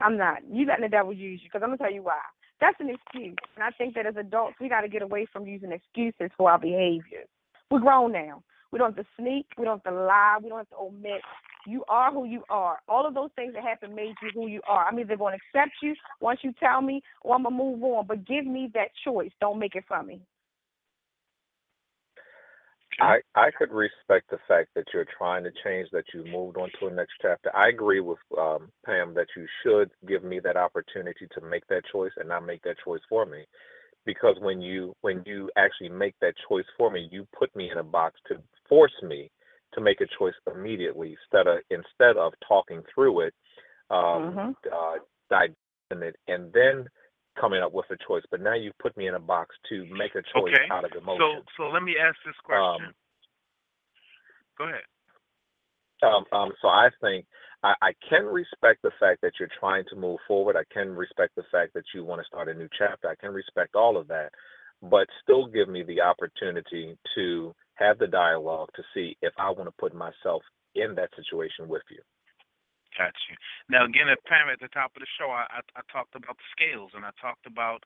I'm not. You letting the devil use you, because I'm going to tell you why. That's an excuse, and I think that as adults, we got to get away from using excuses for our behaviors. We're grown now. We don't have to sneak. We don't have to lie. We don't have to omit. You are who you are. All of those things that happened made you who you are. I'm either going to accept you once you tell me, or I'm going to move on, but give me that choice. Don't make it for me. I could respect the fact that you're trying to change, that you moved on to a next chapter. I agree with Pam that you should give me that opportunity to make that choice and not make that choice for me. Because when you actually make that choice for me, you put me in a box to force me to make a choice immediately instead of talking through it, digesting it, and then coming up with a choice. But now you've put me in a box to make a choice out of emotion. So let me ask this question. Go ahead. So I think I can respect the fact that you're trying to move forward. I can respect the fact that you want to start a new chapter. I can respect all of that, but still give me the opportunity to have the dialogue to see if I want to put myself in that situation with you. Got you. Now, again, at Pam, at the top of the show, I talked about the scales, and I talked about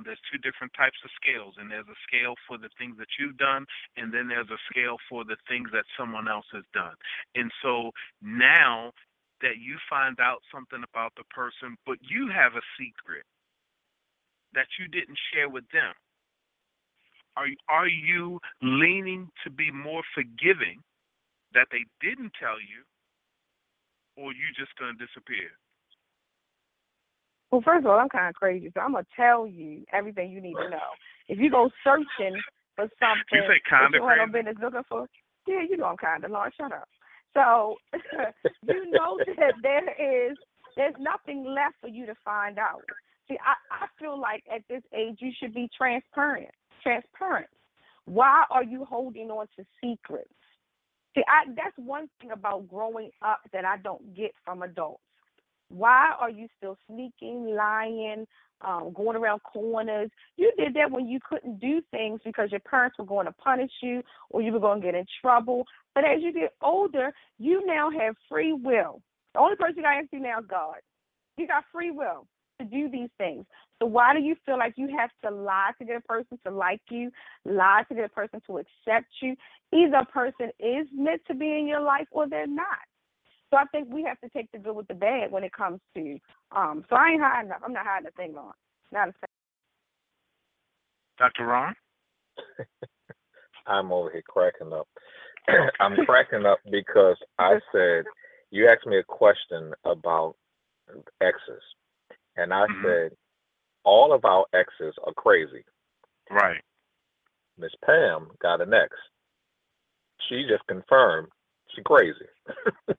there's two different types of scales, and there's a scale for the things that you've done, and then there's a scale for the things that someone else has done. And so now that you find out something about the person, but you have a secret that you didn't share with them, are you leaning to be more forgiving that they didn't tell you, or you just going to disappear? Well, first of all, I'm kind of crazy, so I'm going to tell you everything you need to know. If you go searching for something you say kind that of you crazy. Have no business looking for, yeah, you know I'm kind of, Lord, shut up. So you know that there's nothing left for you to find out. See, I feel like at this age you should be transparent. Why are you holding on to secrets? See, that's one thing about growing up that I don't get from adults. Why are you still sneaking, lying, going around corners? You did that when you couldn't do things because your parents were going to punish you or you were going to get in trouble. But as you get older, you now have free will. The only person you got to answer now is God. You got free will to do these things. So why do you feel like you have to lie to get a person to like you, lie to get a person to accept you? Either a person is meant to be in your life or they're not. So I think we have to take the good with the bad when it comes to. So I ain't hiding. I'm not hiding a thing, Ron. Not a thing. Dr. Ron? I'm over here cracking up. I'm cracking up because I said, you asked me a question about exes. And I said, all of our exes are crazy. Right. Miss Pam got an ex. She just confirmed she's crazy. and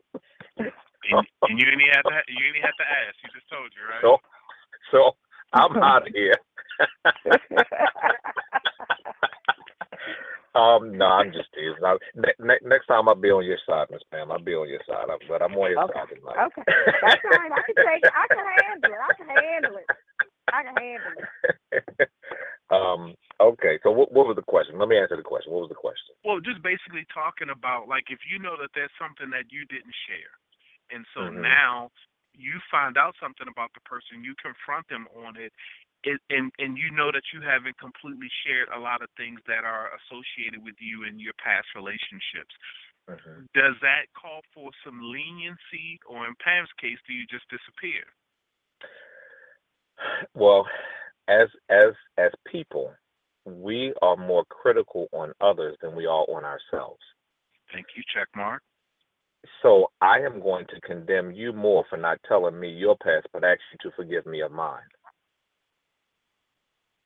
you didn't have to ask. You just told you, right? So I'm out of here. No, I'm just teasing. Next time I'll be on your side, Miss Pam. I'll be on your side, but I'm on your side tonight. Okay, that's fine. I can handle it. Okay, so what was the question? Let me answer the question. What was the question? Well, just basically talking about, like, if you know that there's something that you didn't share, and so now you find out something about the person, you confront them on it, and you know that you haven't completely shared a lot of things that are associated with you in your past relationships. Does that call for some leniency, or in Pam's case, do you just disappear? Well, as people, we are more critical on others than we are on ourselves. Thank you, check mark. So I am going to condemn you more for not telling me your past, but ask you to forgive me of mine.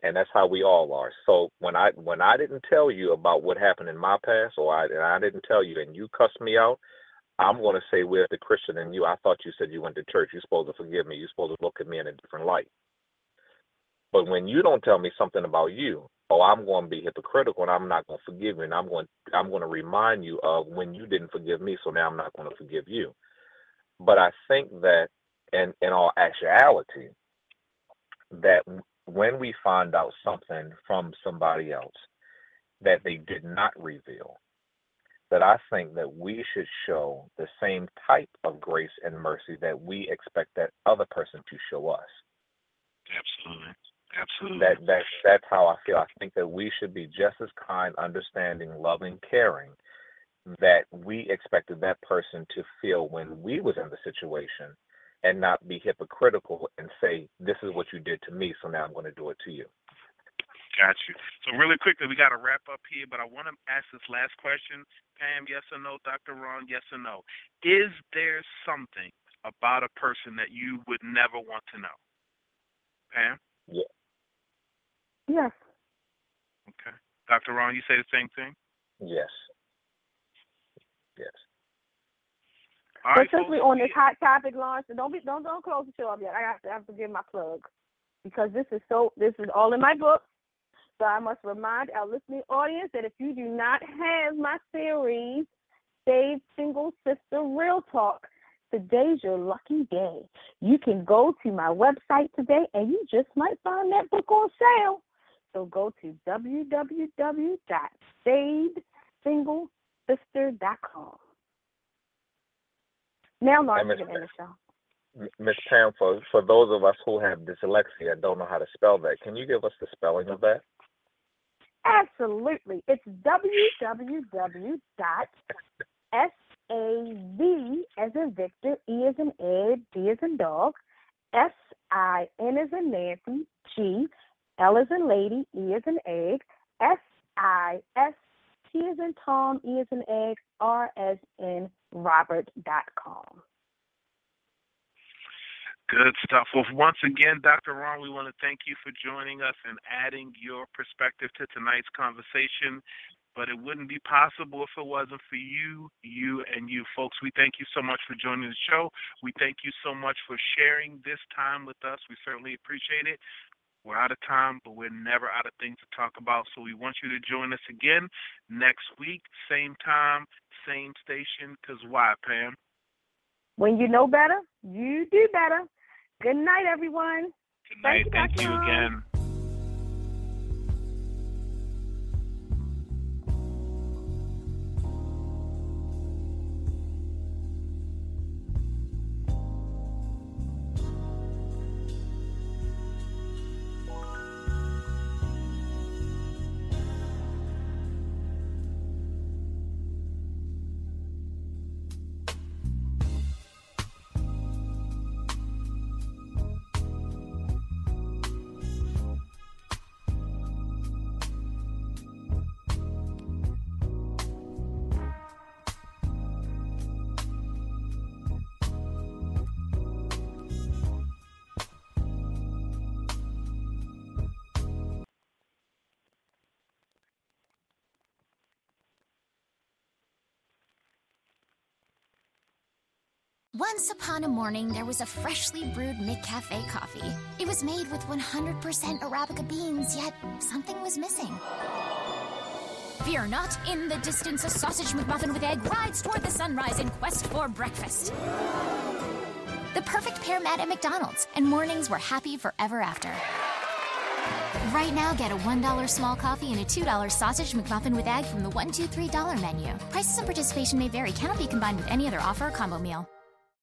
And that's how we all are. So when I didn't tell you about what happened in my past, or I didn't tell you and you cussed me out, I'm going to say, we're the Christian in you. I thought you said you went to church. You're supposed to forgive me. You're supposed to look at me in a different light. But when you don't tell me something about you, oh, I'm going to be hypocritical and I'm not going to forgive you. And I'm going to remind you of when you didn't forgive me. So now I'm not going to forgive you. But I think that in all actuality, that when we find out something from somebody else that they did not reveal, that I think that we should show the same type of grace and mercy that we expect that other person to show us. Absolutely. Absolutely. That's how I feel. I think that we should be just as kind, understanding, loving, caring that we expected that person to feel when we was in the situation, and not be hypocritical and say, this is what you did to me, so now I'm going to do it to you. Got you. So really quickly, we got to wrap up here, but I want to ask this last question. Pam, yes or no? Dr. Ron, yes or no? Is there something about a person that you would never want to know? Pam? Yeah. Yes. Okay. Dr. Ron, you say the same thing? Yes. Yes. All right, since we're on this hot topic, Lawrence, don't close the show up yet. I have to give my plug, because this is all in my book. So I must remind our listening audience that if you do not have my series, Save Single Sister Real Talk, today's your lucky day. You can go to my website today and you just might find that book on sale. So go to www.savesinglesister.com. Now, Lawrence, you can end the show. Ms. Pam, for those of us who have dyslexia and don't know how to spell that, can you give us the spelling of that? Absolutely. It's www.sav, as in Victor, E as in Ed, D as in dog, SIN as in Nancy, G, L as in lady, E as in egg, SIS, T as in Tom, E as in egg, R as in Robert.com. Good stuff. Well, once again, Dr. Ron, we want to thank you for joining us and adding your perspective to tonight's conversation. But it wouldn't be possible if it wasn't for you. Folks, we thank you so much for joining the show. We thank you so much for sharing this time with us. We certainly appreciate it. We're out of time, but we're never out of things to talk about. So we want you to join us again next week, same time, same station. Because why, Pam? When you know better, you do better. Good night, everyone. Good night. Thank you again. Once upon a morning, there was a freshly brewed McCafe coffee. It was made with 100% Arabica beans, yet something was missing. Fear not, in the distance, a sausage McMuffin with egg rides toward the sunrise in quest for breakfast. The perfect pair met at McDonald's, and mornings were happy forever after. Right now, get a $1 small coffee and a $2 sausage McMuffin with egg from the $1, $2, $3 menu. Prices and participation may vary. Cannot be combined with any other offer or combo meal.